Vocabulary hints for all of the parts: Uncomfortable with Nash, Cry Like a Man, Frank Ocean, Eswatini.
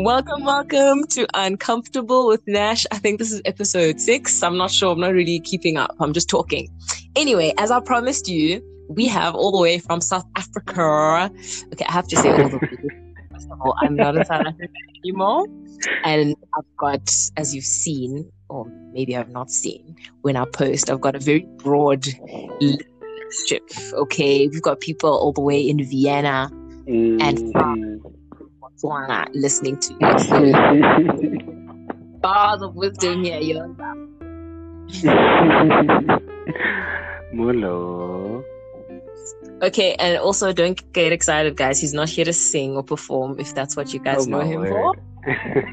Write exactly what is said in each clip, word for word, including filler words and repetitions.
Welcome, welcome to Uncomfortable with Nash. I think this is episode six. I'm not sure. I'm not really keeping up. I'm just talking. Anyway, as I promised you, we have all the way from South Africa. Okay, I have to say all the way. First of all, I'm not in South Africa anymore. And I've got, as you've seen, or maybe I've not seen, when I post, I've got a very broad strip. Okay, we've got people all the way in Vienna mm. and France. Listening to you. Bars of wisdom here, you know. Mulo. Okay, and also don't get excited, guys. He's not here to sing or perform, if that's what you guys oh, know him word. for.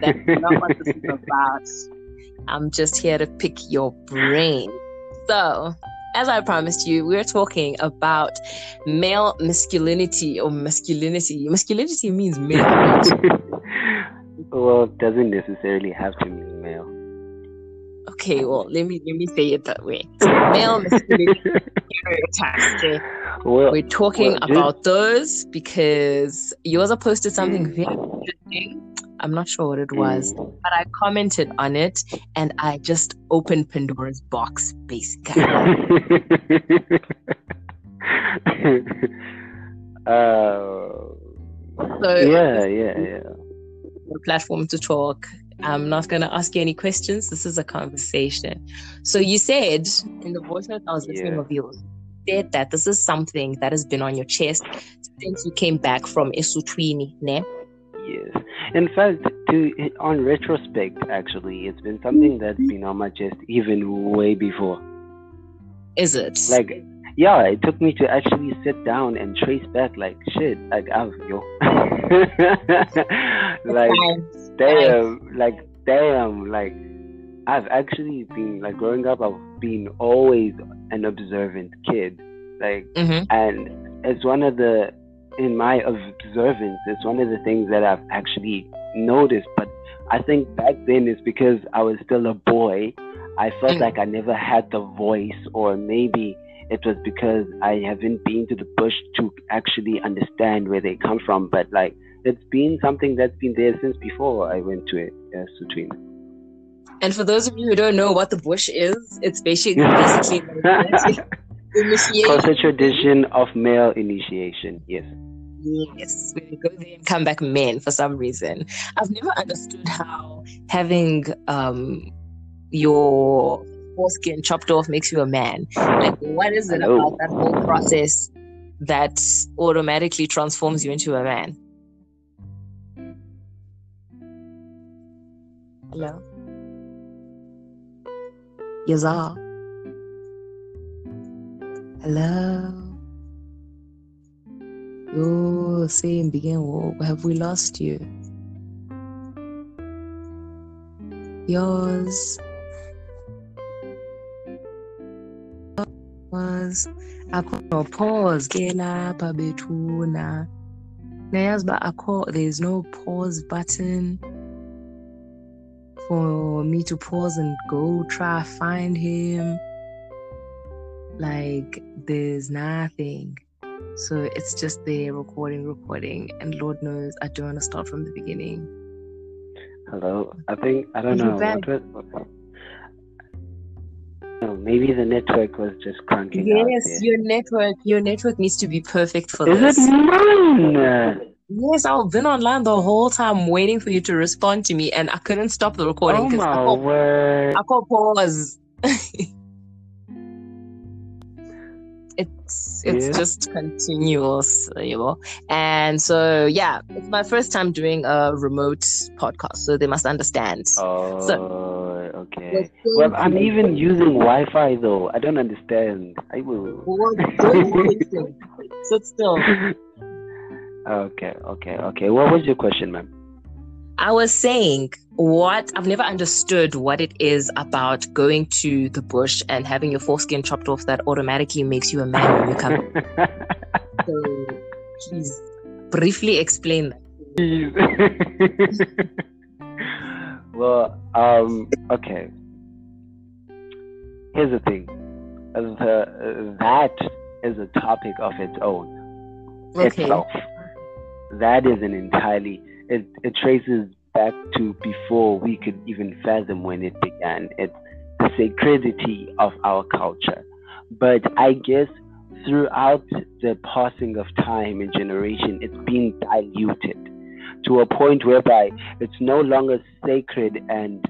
That's not what this is about. I'm just here to pick your brain. So, as I promised you, we're talking about male masculinity or masculinity. Masculinity means male. Well, it doesn't necessarily have to mean male. Okay, well, let me let me say it that way. So male masculinity stereotypes. Okay? Well, we're talking well, about those because you also posted something very interesting. I'm not sure what it was, mm. but I commented on it and I just opened Pandora's box, basically. uh, so, yeah, yeah, yeah. A platform to talk. I'm not going to ask you any questions. This is a conversation. So you said in the voice note I was listening yeah. of yours, you said that this is something that has been on your chest since you came back from Eswatini, ne? Yes. In fact, to, on retrospect, actually, it's been something that's been on my chest even way before. Is it? Like, yeah, it took me to actually sit down and trace back, like, shit, like, I've, yo. like, damn, like, damn, like, I've actually been, like, growing up, I've been always an observant kid. Like, mm-hmm. and it's one of the... in my observance, it's one of the things that I've actually noticed. But I think back then it's because I was still a boy. I felt mm. like I never had the voice, or maybe it was because I haven't been to the bush to actually understand where they come from. But like, it's been something that's been there since before I went to it, uh, Sutrina. And for those of you who don't know what the bush is, it's basically basically Culture tradition of male initiation. Yes. Yes, we go there and come back men for some reason. I've never understood how having um your foreskin chopped off makes you a man. Like, what is it Hello. about that whole process that automatically transforms you into a man? Hello. Yazar. Hello. Yo, same begin walk. Have we lost you? Yours was akho pause gelapha bethuna. Nayazi ba akho, there's no pause button for me to pause and go try find him. Like, there's nothing. So it's just there, recording, recording. And Lord knows, I don't want to start from the beginning. Hello. I think, I don't know. What was, okay. No, maybe the network was just cranking Yes, out your network, your network needs to be perfect for Is this. Is it mine? Yes, I've been online the whole time waiting for you to respond to me. And I couldn't stop the recording. Oh, my I call, word. I call pause. It's it's yeah. just continuous, you know. And so yeah, it's my first time doing a remote podcast, so they must understand. Oh, so, okay. Well, I'm even using Wi-Fi though. I don't understand. I will. Well, sit still. Okay, okay, okay. What was your question, ma'am? I was saying what I've never understood what it is about going to the bush and having your foreskin chopped off that automatically makes you a man when you come. So please briefly explain that. Well, um, okay. Here's the thing. The, that is a topic of its own. Okay. Itself. That is an entirely... It, it traces back to before we could even fathom when it began. It's the sacredity of our culture. But I guess throughout the passing of time and generation, it's been diluted to a point whereby it's no longer sacred, and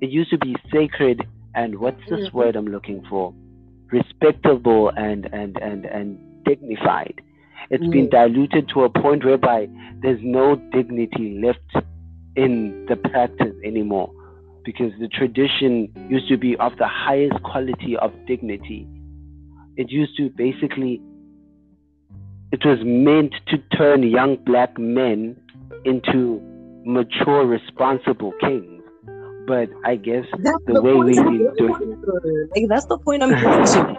it used to be sacred and what's this mm-hmm. word I'm looking for? Respectable and, and, and, and dignified. It's mm. been diluted to a point whereby there's no dignity left in the practice anymore, because the tradition used to be of the highest quality of dignity. It used to basically, it was meant to turn young black men into mature, responsible kings. But I guess that's the, the way we've been doing it. Like, that's the point I'm getting to.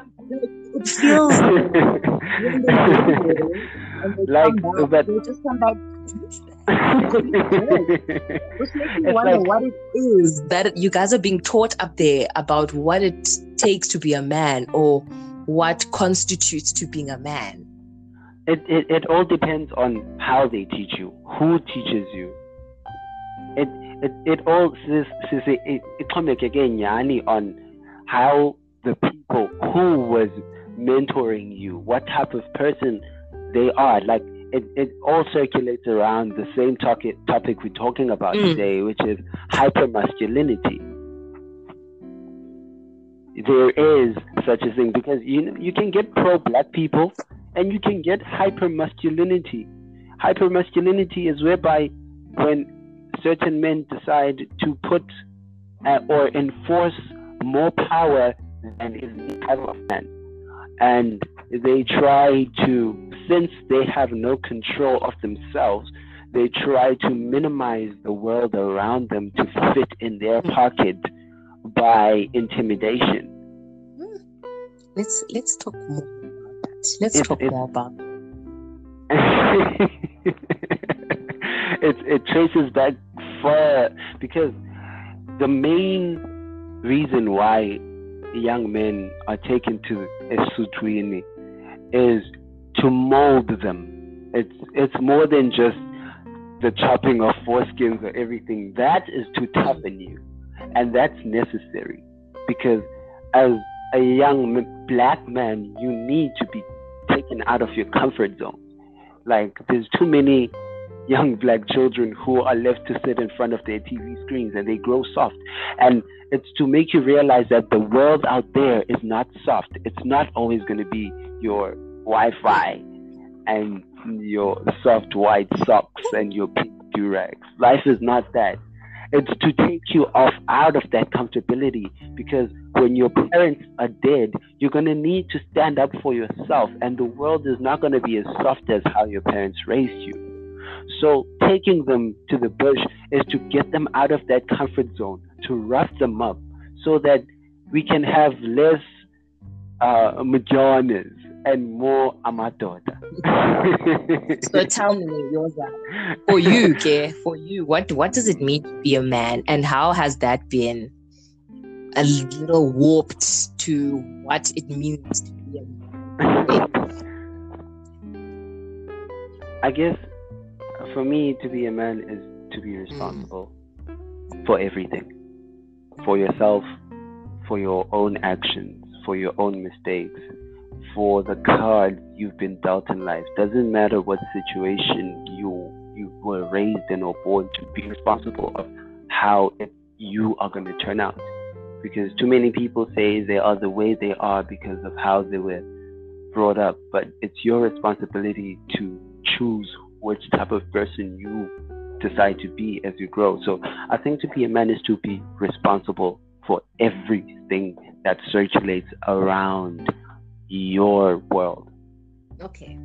It feels like, like back, but just come back. Which makes me wonder, like, what it is that you guys are being taught up there about what it takes to be a man, or what constitutes to being a man. It it, it all depends on how they teach you, who teaches you. It it it all this this it comes again, Yani, on how the people who was mentoring you, what type of person they are. Like, it, it all circulates around the same topic topic we're talking about mm. today, which is hypermasculinity. There is such a thing, because you know, you can get pro-black people and you can get hypermasculinity. Hypermasculinity is whereby when certain men decide to put uh, or enforce more power than is the of men, and they try to, since they have no control of themselves, they try to minimize the world around them to fit in their pocket by intimidation. Let's let's talk more about that. Let's it, talk it, more about it. It traces back far, because the main reason why young men are taken to Eswatini is to mold them. It's it's more than just the chopping of foreskins or everything. That is to toughen you, and that's necessary, because as a young black man, you need to be taken out of your comfort zone. Like, there's too many young black children who are left to sit in front of their T V screens, and they grow soft. And it's to make you realize that the world out there is not soft. It's not always going to be your Wi-Fi and your soft white socks and your pink durags. Life is not that. It's to take you off out of that comfortability, because when your parents are dead, you're going to need to stand up for yourself, and the world is not going to be as soft as how your parents raised you. So taking them to the bush is to get them out of that comfort zone, to rough them up, so that we can have less uh, majonas and more amatota. So tell me, Yoza, for you, okay, for you, what what does it mean to be a man, and how has that been a little warped to what it means to be a man? I guess, for me, to be a man is to be responsible mm. for everything. For yourself, for your own actions, for your own mistakes, for the cards you've been dealt in life. Doesn't matter what situation you you were raised in or born to, be responsible of how it, you are going to turn out. Because too many people say they are the way they are because of how they were brought up. But it's your responsibility to choose which type of person you decide to be as you grow. So I think to be a man is to be responsible for everything that circulates around your world. Okay.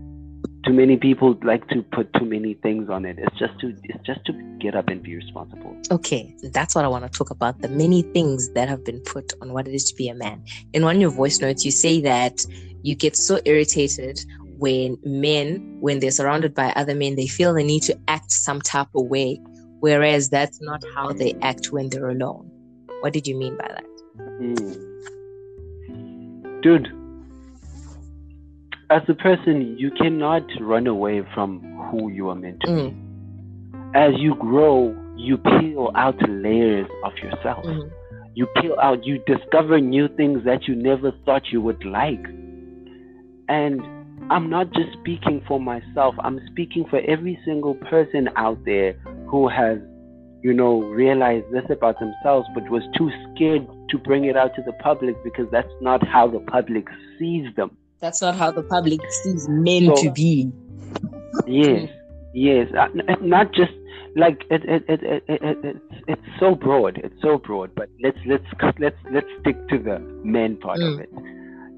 Too many people like to put too many things on it. It's just to it's just to get up and be responsible. Okay, that's what I want to talk about. The many things that have been put on what it is to be a man. In one of your voice notes, you say that you get so irritated when men, when they're surrounded by other men, they feel the need to act some type of way, whereas that's not how they act when they're alone. What did you mean by that? Mm. Dude, as a person, you cannot run away from who you are meant to be. Mm. As you grow, you peel out layers of yourself. Mm-hmm. You peel out, you discover new things that you never thought you would like. And I'm not just speaking for myself. I'm speaking for every single person out there who has, you know, realized this about themselves, but was too scared to bring it out to the public because that's not how the public sees them. That's not how the public sees men so, to be. Yes, yes. Not just like it. It, it, it, it, it it's, it's so broad. It's so broad. But let's let's let's let's stick to the men part mm. of it.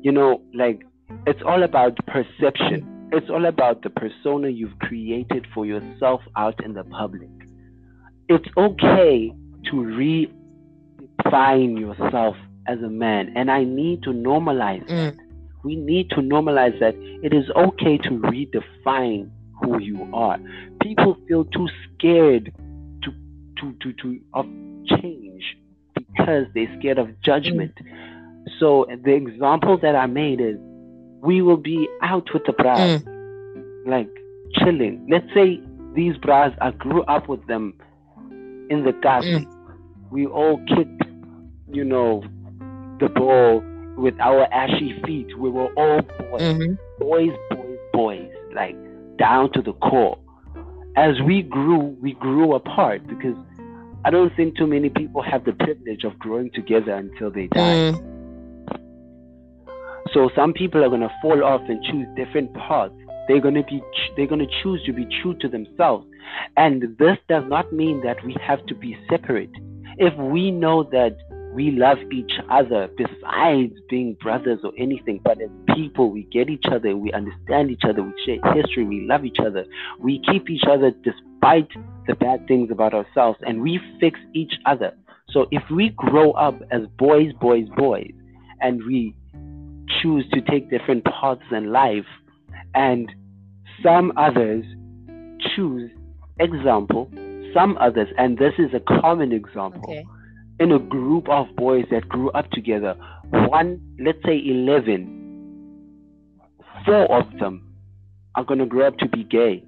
You know, like. It's all about perception. It's all about the persona you've created for yourself out in the public. It's okay to redefine yourself as a man, and I need to normalize that. Mm. We need to normalize that it is okay to redefine who you are. People feel too scared to to to, to of change because they're scared of judgment. Mm. So the example that I made is, we will be out with the bras, mm. like chilling. Let's say these bras, I grew up with them in the garden. Mm. We all kicked, you know, the ball with our ashy feet. We were all boys, mm-hmm. boys, boys, boys, like down to the core. As we grew, we grew apart because I don't think too many people have the privilege of growing together until they die. Mm. So some people are going to fall off and choose different paths. They're going to be, they're going to choose to be true to themselves. And this does not mean that we have to be separate. If we know that we love each other, besides being brothers or anything, but as people, we get each other, we understand each other, we share history, we love each other, we keep each other despite the bad things about ourselves, and we fix each other. So if we grow up as boys, boys, boys, and we choose to take different paths in life, and some others choose, example, some others, and this is a common example, okay. in a group of boys that grew up together, one, let's say eleven, four of them are going to grow up to be gay,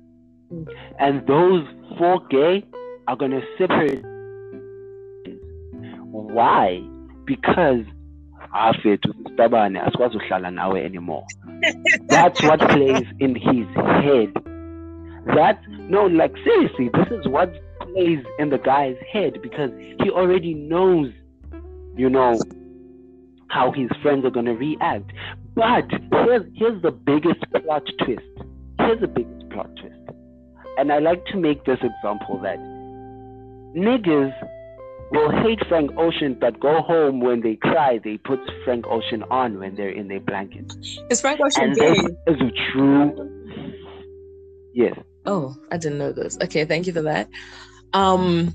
mm. and those four gay are going to separate. Why? Because anymore. That's what plays in his head. That's no, like seriously, this is what plays in the guy's head because he already knows, you know, how his friends are gonna react. But here's here's the biggest plot twist. Here's the biggest plot twist. And I like to make this example that niggas will hate Frank Ocean, but go home when they cry, they put Frank Ocean on when they're in their blanket. Is Frank Ocean gay? Is it true? Yes. Oh, I didn't know this. Okay, thank you for that. Um,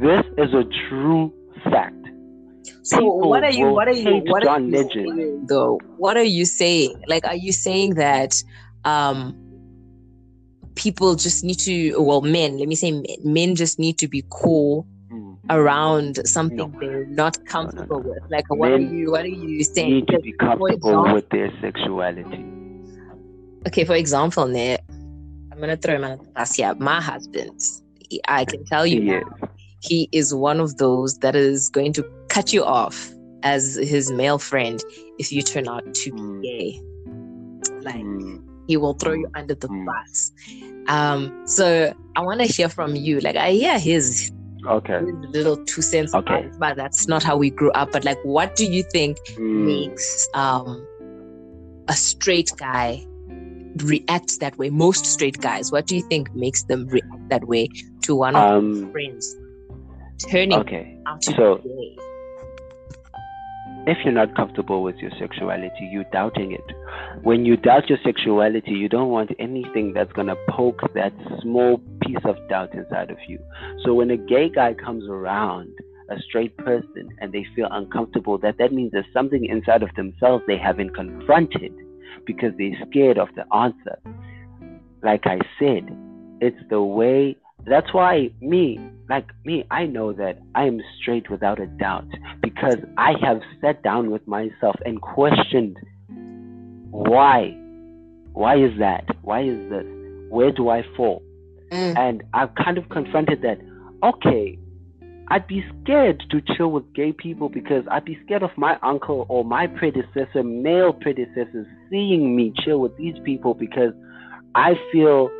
this is a true fact. So People what are you? What are you? What are you saying, though? What are you saying? Like, are you saying that? Um, people just need to. Well, men. Let me say, men, men just need to be cool around something no. they're not comfortable no, no, no. with. Like, what men are you? What are you saying? Need to be comfortable with their sexuality. Okay, for example, ne, I'm gonna throw him under the bus here. My husband, he, I can tell you, yes. now, he is one of those that is going to cut you off as his male friend if you turn out to be mm. gay. Like, mm. he will throw you under the mm. bus. Um, so I want to hear from you. Like, I hear his. Okay. Little two cents. Okay. Out, but that's not how we grew up. But like, what do you think mm. makes um, a straight guy react that way? Most straight guys. What do you think makes them react that way to one of um, their friends turning okay. out to so, be gay? If you're not comfortable with your sexuality, you're doubting it. When you doubt your sexuality, you don't want anything that's going to poke that small piece of doubt inside of you. So when a gay guy comes around, a straight person, and they feel uncomfortable, that that means there's something inside of themselves they haven't confronted because they're scared of the answer. Like I said, it's the way... That's why me, like me, I know that I am straight without a doubt because I have sat down with myself and questioned why, why is that? Why is this? Where do I fall? Mm. And I've kind of confronted that. okay, I'd be scared to chill with gay people because I'd be scared of my uncle or my predecessor, male predecessors, seeing me chill with these people because I feel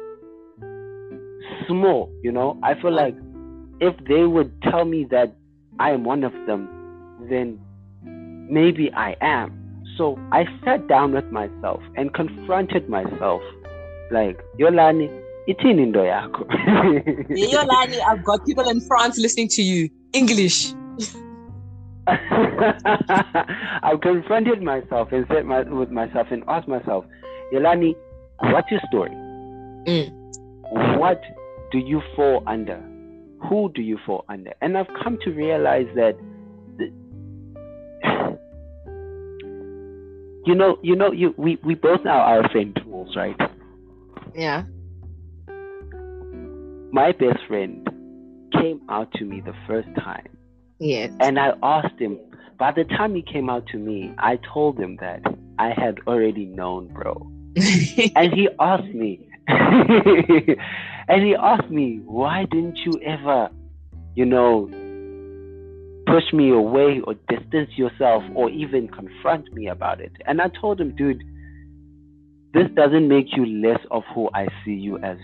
small, you know? I feel like if they would tell me that I am one of them, then maybe I am. So I sat down with myself and confronted myself. Like, Yolani, itin indo yakho. Yolani, I've got people in France listening to you. English. I've confronted myself and sat my, with myself and asked myself, Yolani, what's your story? Mm. What do you fall under? Who do you fall under? And I've come to realize that th- You know, you know, you we, we both now are friend tools, right? Yeah. My best friend came out to me the first time. Yes. And I asked him, by the time he came out to me, I told him that I had already known, bro. And he asked me, and he asked me, why didn't you ever, you know, push me away or distance yourself or even confront me about it? And I told him, dude, this doesn't make you less of who I see you as.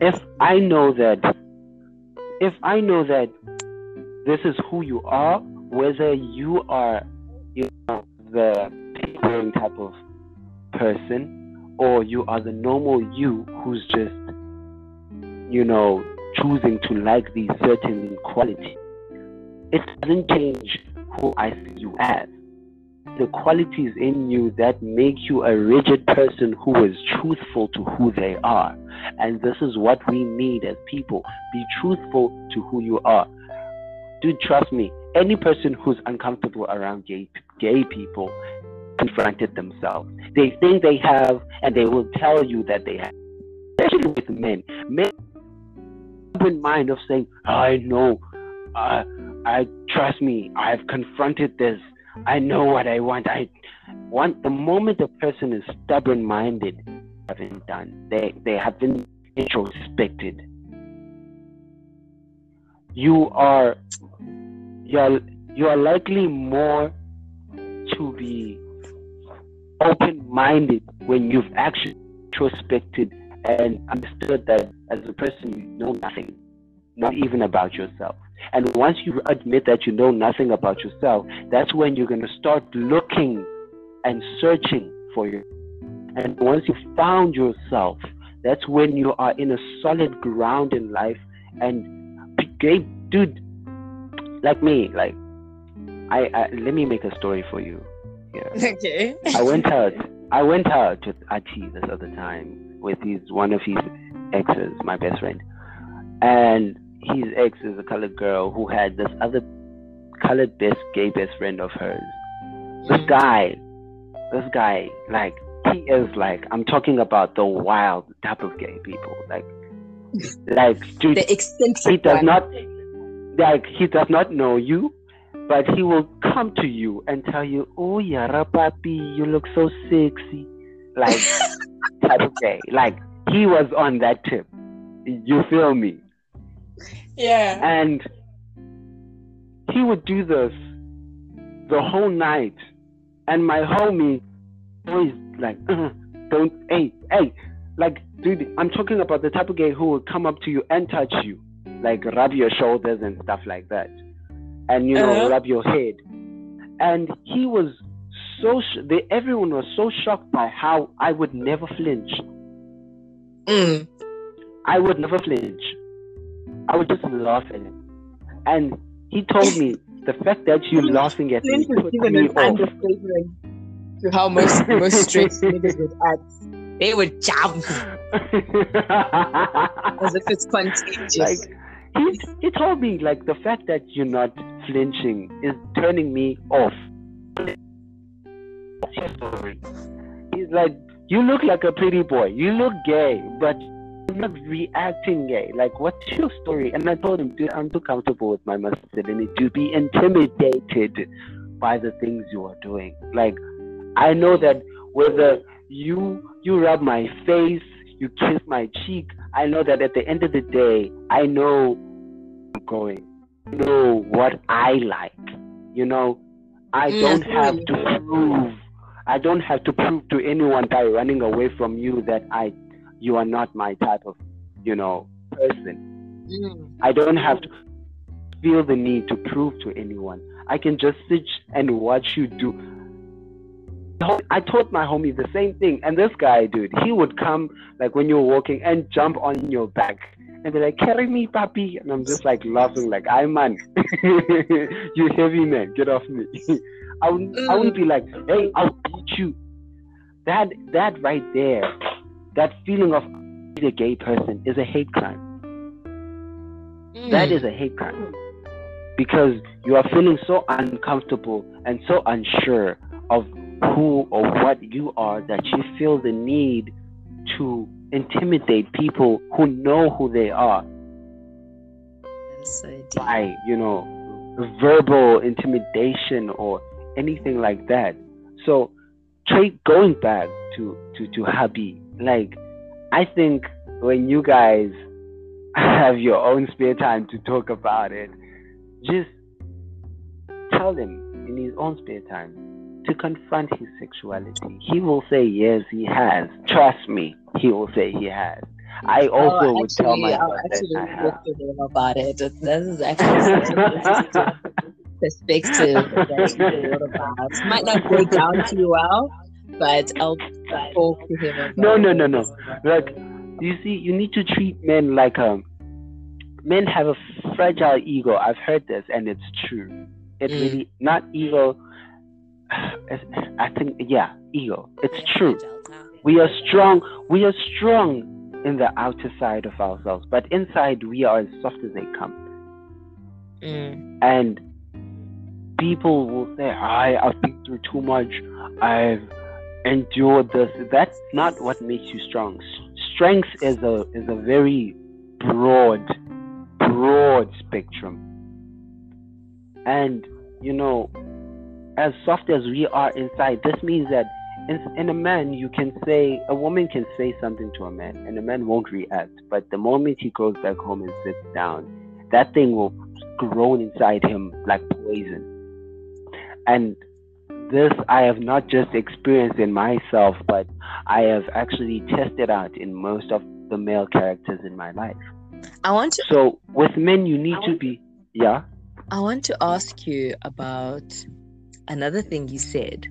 If I know that, if I know that this is who you are, whether you are, you know, the pig-wearing type of person or you are the normal you who's just, you know, choosing to like these certain qualities, it doesn't change who I see you as. The qualities in you that make you a rigid person who is truthful to who they are. And this is what we need as people. Be truthful to who you are. Dude, trust me, any person who's uncomfortable around gay, gay people confronted themselves. They think they have, and they will tell you that they have. Especially with men. Men in mind of saying, I know, uh, I trust me, I've confronted this, I know what I want. I want the moment a person is stubborn minded, they haven't done, they, they haven't introspected. You are, you are, you are likely more to be open minded when you've actually introspected and understood that as a person you know nothing, not even about yourself. And once you admit that you know nothing about yourself, that's when you're going to start looking and searching for yourself. And once you've found yourself, that's when you are in a solid ground in life. And gay dude like me, like I, I let me make a story for you. Yeah. Okay. I went out. I went out with Ati this other time, with his, one of his exes, my best friend. And his ex is a colored girl who had this other colored best gay best friend of hers. This guy, this guy, like, he is like, I'm talking about the wild type of gay people. Like, like dude, the eccentric he does one. Not, like, he does not know you, but he will come to you and tell you, oh, Yara Papi, you look so sexy. Like, type of gay. Like, he was on that tip. You feel me? Yeah. And he would do this the whole night. And my homie always like, uh, don't, hey, hey. Like, dude, I'm talking about the type of gay who would come up to you and touch you. Like, rub your shoulders and stuff like that. And, you know, uh-huh. rub your head. And he was so sh- they, everyone was so shocked by how I would never flinch. Mm. I would never flinch. I would just laugh at him. And he told me, the fact that you're laughing at me put me off. To how most, most straight niggas would act. They would jump. As if it's contagious. Like, he, he told me, like, the fact that you're not flinching is turning me off. He's like, you look like a pretty boy, you look gay, but you're not reacting gay. Like, what's your story? And I told him, dude, I'm too comfortable with my masculinity to be intimidated by the things you are doing. Like, I know that whether you you rub my face, you kiss my cheek, I know that at the end of the day, I know where I'm going. I know what I like. You know, I don't have to prove. I don't have to prove to anyone by running away from you that I, you are not my type of, you know, person. Mm. I don't have to feel the need to prove to anyone. I can just sit and watch you do. I told my homie the same thing. And this guy, dude, he would come, like, when you were walking and jump on your back. And they're like, carry me, papi. And I'm just, like, laughing, like, I man. You heavy, man. Get off me. I wouldn't, I wouldn't be like, hey, I'll beat you. That, that right there, that feeling of being a gay person is a hate crime. Mm. That is a hate crime. Because you are feeling so uncomfortable and so unsure of who or what you are that you feel the need to intimidate people who know who they are. That's so deep. By, you know, verbal intimidation or anything like that. So, Trey, going back to, to, to Habi, like, I think when you guys have your own spare time to talk about it, just tell him in his own spare time to confront his sexuality. He will say, yes, he has. Trust me, he will say he has. I also oh, would actually, tell myself I'll actually that I have. To him about it. This is actually perspective that you might not go down too well, but I'll talk to him about No, no, no, no. Like, you see, you need to treat men like um, men have a fragile ego. I've heard this, and it's true. It mm. really, not ego... I think, yeah, ego. It's true. We are strong. We are strong in the outer side of ourselves, but inside we are as soft as they come. Mm. And people will say, "I, I've been through too much. I've endured this." That's not what makes you strong. Strength is a is a very broad, broad spectrum. And you know. As soft as we are inside, this means that in, in a man, you can say, a woman can say something to a man, and a man won't react. But the moment he goes back home and sits down, that thing will grow inside him like poison. And this I have not just experienced in myself, but I have actually tested out in most of the male characters in my life. I want to. So with men, you need to be. Yeah. I want to ask you about another thing you said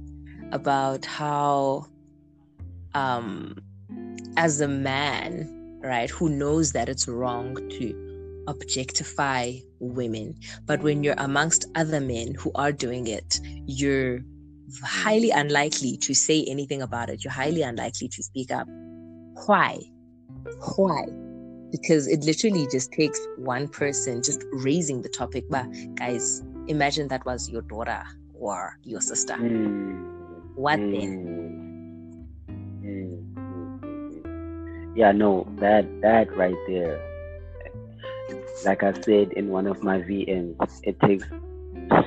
about how um as a man, right, who knows that it's wrong to objectify women, but when you're amongst other men who are doing it, you're highly unlikely to say anything about it. You're highly unlikely to speak up. Why? Why? Because it literally just takes one person just raising the topic. But guys, imagine that was your daughter or your sister. Mm. What mm. then? Mm. Yeah, no, that that right there. Like I said in one of my V Ms, it takes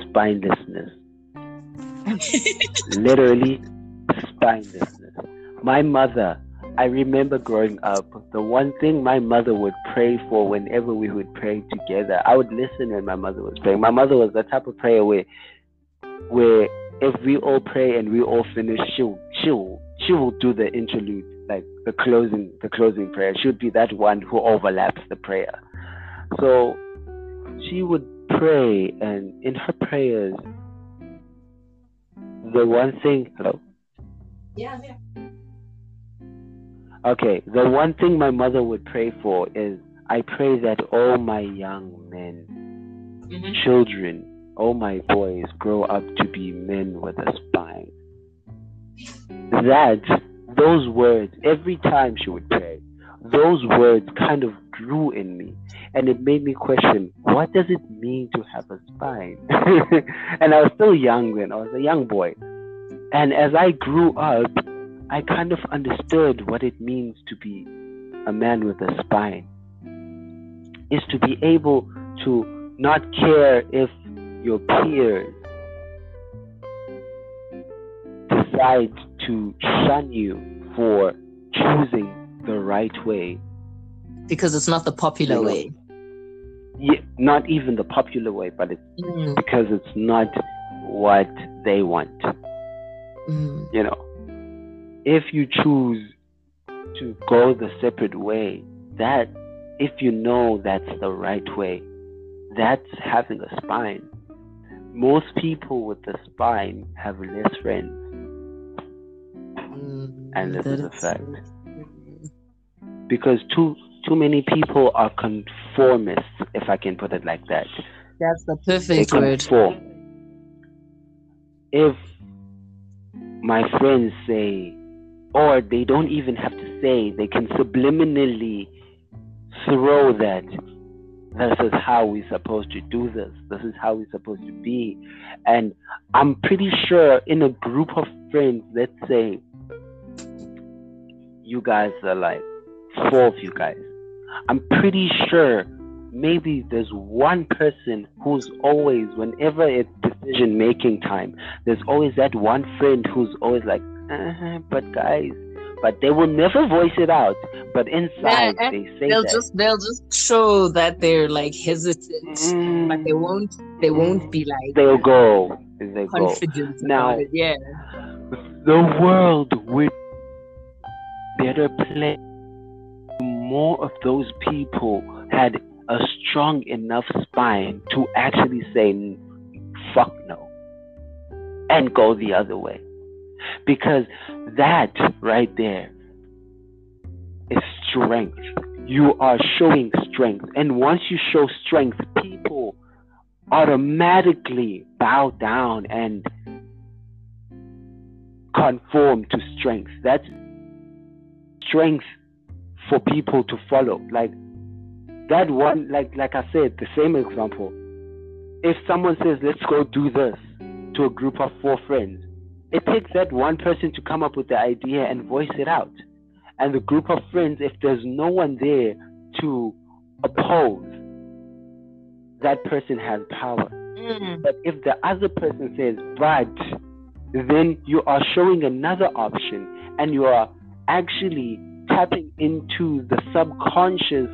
spinelessness. Literally spinelessness. My mother, I remember growing up, the one thing my mother would pray for whenever we would pray together, I would listen when my mother was praying. My mother was the type of prayer where where if we all pray and we all finish, she'll she'll she will do the interlude, like the closing the closing prayer. She'll be that one who overlaps the prayer. So she would pray, and in her prayers, the one thing hello? Yeah, I'm here. Okay, the one thing my mother would pray for is, I pray that all my young men, mm-hmm. children, all my boys grow up to be men with a spine. That, those words, every time she would pray, those words kind of grew in me. And it made me question, what does it mean to have a spine? And I was still young then, I was a young boy. And as I grew up, I kind of understood what it means to be a man with a spine. Is to be able to not care if your peers decide to shun you for choosing the right way because it's not the popular you know, way. Yeah, not even the popular way, but it's mm. because it's not what they want. Mm. You know, if you choose to go the separate way, that if you know that's the right way, that's having a spine. Most people with the spine have less friends. Mm, and this is a fact. Because too too many people are conformists, if I can put it like that. That's the perfect word. If my friends say, or they don't even have to say, they can subliminally throw that, this is how we're supposed to do this, this is how we're supposed to be. And I'm pretty sure in a group of friends, let's say you guys are like four of you guys, I'm pretty sure maybe there's one person who's always, whenever it's decision making time, there's always that one friend who's always like, uh-huh, but guys, but they will never voice it out, but inside yeah, they say they'll that. just they'll just show that they're like hesitant, mm. but they won't they won't be like they'll go they confident go. Now it. Yeah, the world would better play more of those people had a strong enough spine to actually say fuck no and go the other way. Because that right there is strength. You are showing strength. And once you show strength, people automatically bow down and conform to strength. That's strength for people to follow. Like that one, like like I said, the same example. If someone says, let's go do this to a group of four friends, it takes that one person to come up with the idea and voice it out. And the group of friends, if there's no one there to oppose, that person has power. Mm. But if the other person says, but, then you are showing another option and you are actually tapping into the subconscious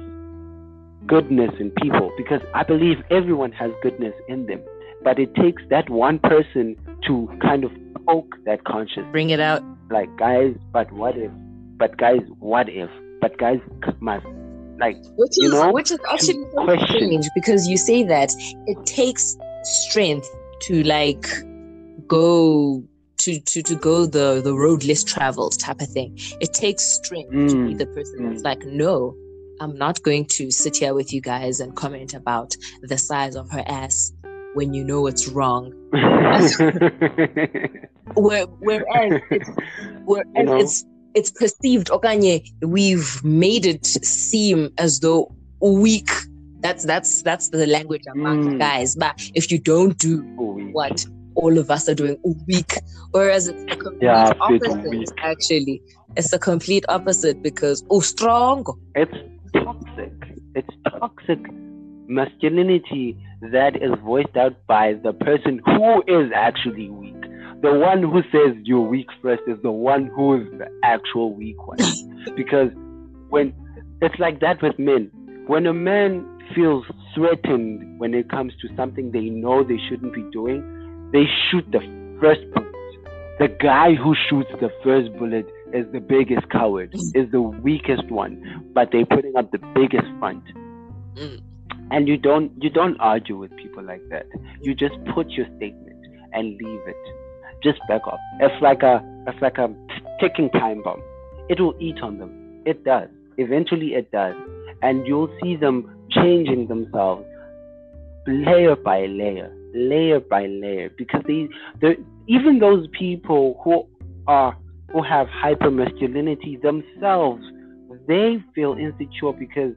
goodness in people, because I believe everyone has goodness in them. But it takes that one person to kind of poke that conscience, bring it out. Like, guys, but what if? But guys, what if? But guys, my, like, which is, you know, which is actually so strange, because you say that it takes strength to like go to to to go the the road less traveled type of thing. It takes strength mm. to be the person mm. that's like, no, I'm not going to sit here with you guys and comment about the size of her ass when you know it's wrong. Where, whereas it's, whereas you know? it's it's perceived, okanye, we've made it seem as though weak. That's that's that's the language among mm. guys. But if you don't do what all of us are doing, weak. Whereas it's the complete yeah, opposite. Actually, it's the complete opposite, because oh, strong. It's toxic. It's toxic masculinity that is voiced out by the person who is actually weak. The one who says you're weak first is the one who is the actual weak one. Because when it's like that with men, when a man feels threatened when it comes to something they know they shouldn't be doing, they shoot the first bullet. The guy who shoots the first bullet is the biggest coward, is the weakest one, but they're putting up the biggest front. Mm. And you don't you don't argue with people like that. You just put your statement and leave it. Just back off. It's like a it's like a ticking time bomb. It will eat on them. It does. Eventually it does. And you'll see them changing themselves layer by layer, layer by layer. Because they even those people who are who have hypermasculinity themselves, they feel insecure because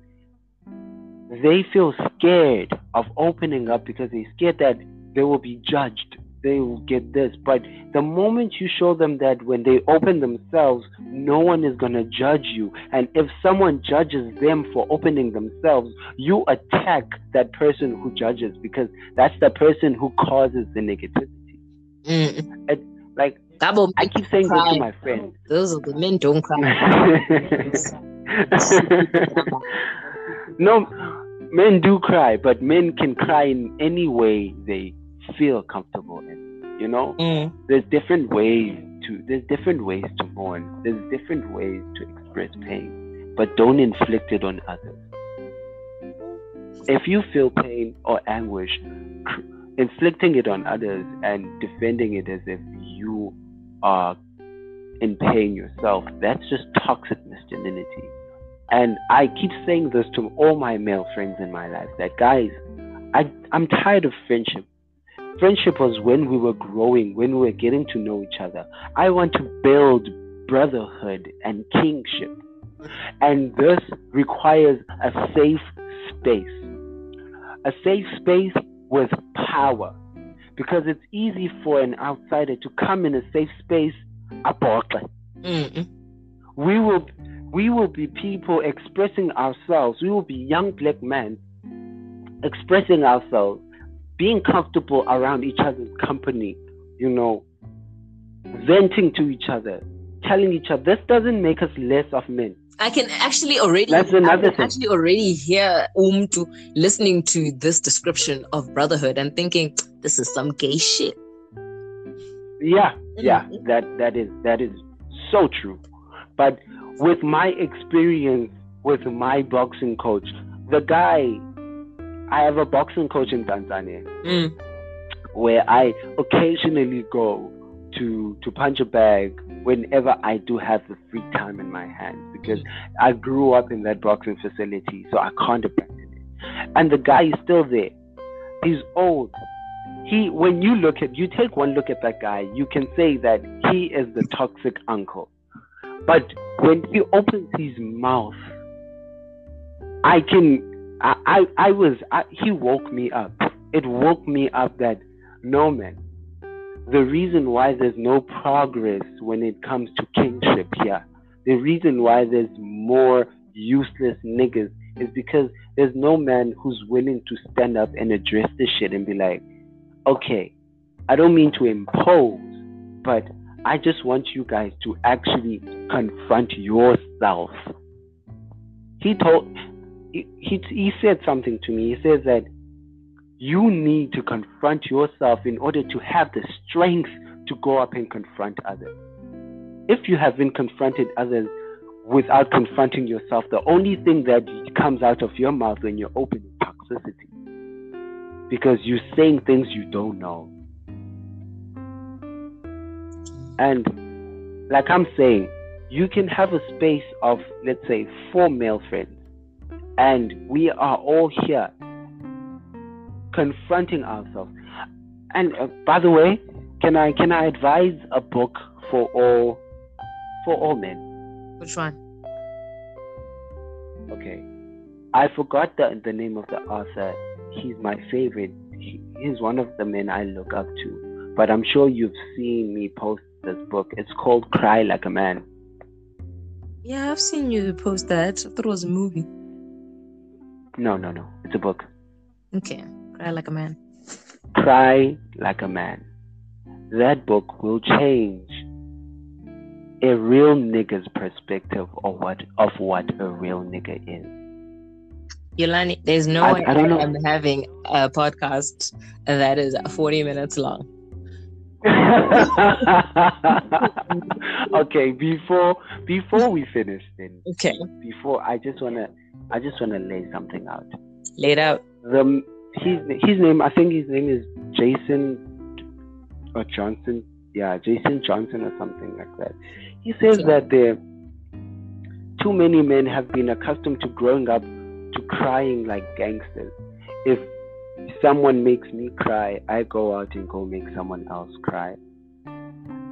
they feel scared of opening up, because they're scared that they will be judged, they will get this. But the moment you show them that when they open themselves, no one is going to judge you, and if someone judges them for opening themselves, you attack that person who judges, because that's the person who causes the negativity. Mm. It, like, I keep saying cry. This to my friend. Those are the men, don't cry. No, men do cry, but men can cry in any way they feel comfortable in. You know, mm. there's different ways to there's different ways to mourn. There's different ways to express pain, but don't inflict it on others. If you feel pain or anguish, inflicting it on others and defending it as if you are in pain yourself, that's just toxic masculinity. And I keep saying this to all my male friends in my life, that guys, I, I'm tired of friendship. Friendship was when we were growing, when we were getting to know each other. I want to build brotherhood and kingship. And this requires a safe space. A safe space with power. Because it's easy for an outsider to come in a safe space. Mm-mm. We will... We will be people expressing ourselves. We will be young black men expressing ourselves, being comfortable around each other's company, you know, venting to each other, telling each other. This doesn't make us less of men. I can actually already, That's another I can actually already hear Umtu listening to this description of brotherhood and thinking, this is some gay shit. Yeah, yeah, that that is that is so true. But with my experience with my boxing coach, the guy, I have a boxing coach in Tanzania, mm. where I occasionally go to to punch a bag whenever I do have the free time in my hands, because I grew up in that boxing facility, so I can't abandon it. And the guy is still there. He's old. He, when you look at, you take one look at that guy, you can say that he is the toxic uncle. But when he opens his mouth, I can, I, I, I was, I, he woke me up. It woke me up that, no man, the reason why there's no progress when it comes to kingship here, the reason why there's more useless niggas is because there's no man who's willing to stand up and address this shit and be like, okay, I don't mean to impose, but I just want you guys to actually confront yourself. He told, he, he he said something to me. He says that you need to confront yourself in order to have the strength to go up and confront others. If you have been confronted others without confronting yourself, the only thing that comes out of your mouth when you open is toxicity, because you're saying things you don't know. And like I'm saying, you can have a space of, let's say, four male friends, and we are all here confronting ourselves. And uh, by the way, can I can I advise a book for all for all men? Which one? Okay, I forgot the the name of the author. He's my favorite. He, he's one of the men I look up to. But I'm sure you've seen me post this book. It's called Cry Like a Man. Yeah, I've seen you post that. I thought it was a movie. No, no, no. It's a book. Okay. Cry Like a Man. Cry Like a Man. That book will change a real nigga's perspective of what of what a real nigga is. Yolani, there's no I, way I don't know. I'm having a podcast that is forty minutes long. Okay, before before we finish then. Okay. Before I just wanna I just wanna lay something out. Lay it out. The his his name I think his name is Jason or Johnson. Yeah, Jason Johnson or something like that. He says yeah. that there too many men have been accustomed to growing up to crying like gangsters. If someone makes me cry, I go out and go make someone else cry.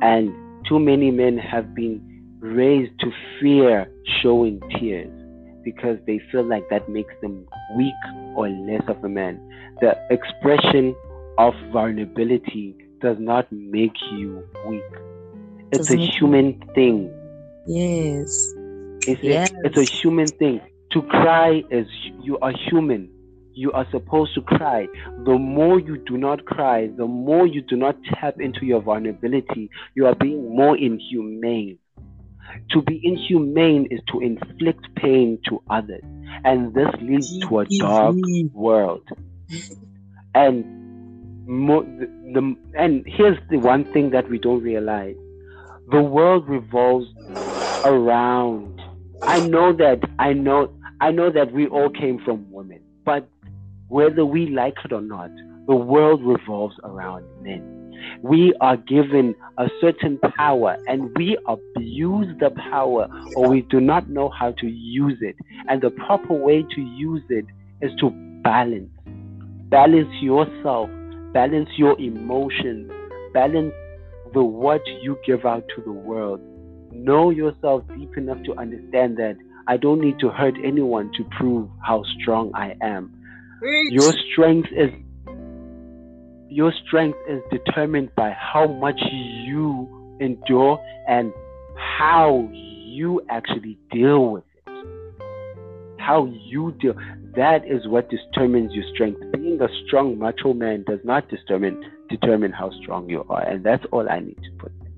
And too many men have been raised to fear showing tears because they feel like that makes them weak or less of a man. The expression of vulnerability does not make you weak. It's Doesn't a human it? thing. Yes. It's, yes. A, it's a human thing. To cry is, you are human. You are supposed to cry. The more you do not cry, the more you do not tap into your vulnerability, you are being more inhumane. To be inhumane is to inflict pain to others. and this leads to a dark world. And mo- the, the and here's the one thing that we don't realize: the world revolves around. I know that I know I know that we all came from women, but whether we like it or not, the world revolves around men. We are given a certain power and we abuse the power, or we do not know how to use it. And the proper way to use it is to balance. Balance yourself, balance your emotions, balance the what you give out to the world. Know yourself deep enough to understand that I don't need to hurt anyone to prove how strong I am. Your strength is Your strength is determined by how much you endure and how you actually deal with it. How you deal, that is what determines your strength. Being a strong macho man does not determine determine how strong you are. And that's all I need to put there.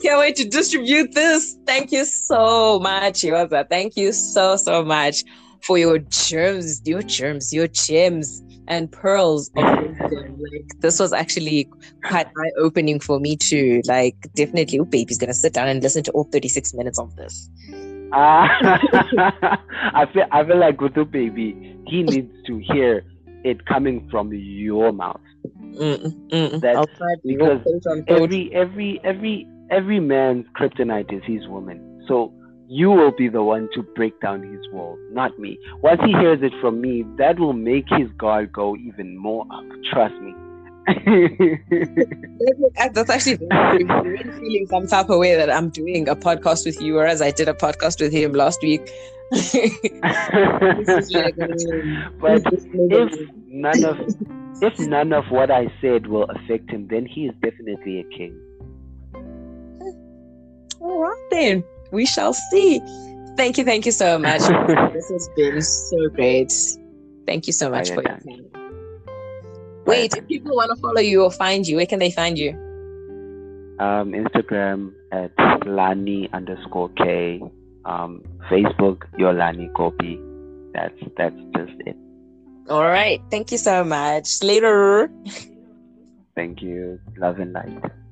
Can't wait to distribute this. Thank you so much, Iwaza. Thank you so, so much for your germs, your germs, your gems. And pearls of wisdom. Like, this was actually quite eye-opening for me too. Like, definitely, oh, baby's gonna sit down and listen to all thirty-six minutes of this. Uh, I feel I feel like Gutu baby, he needs to hear it coming from your mouth. Mm, mm, That's because every every every every man's kryptonite is his woman. So you will be the one to break down his wall, not me. Once he hears it from me, that will make his guard go even more up. Trust me. That's actually really feeling some type of way that I'm doing a podcast with you, whereas I did a podcast with him last week. like, um, but if none of if none of what I said will affect him, then he is definitely a king. All right then. We shall see. Thank you. Thank you so much. This has been so great. Thank you so much for your time. Wait, if people want to follow you or find you, where can they find you? Um, Instagram at Lani underscore K. Um, Facebook, Yolani Kopi. That's, that's just it. All right. Thank you so much. Later. Thank you. Love and light.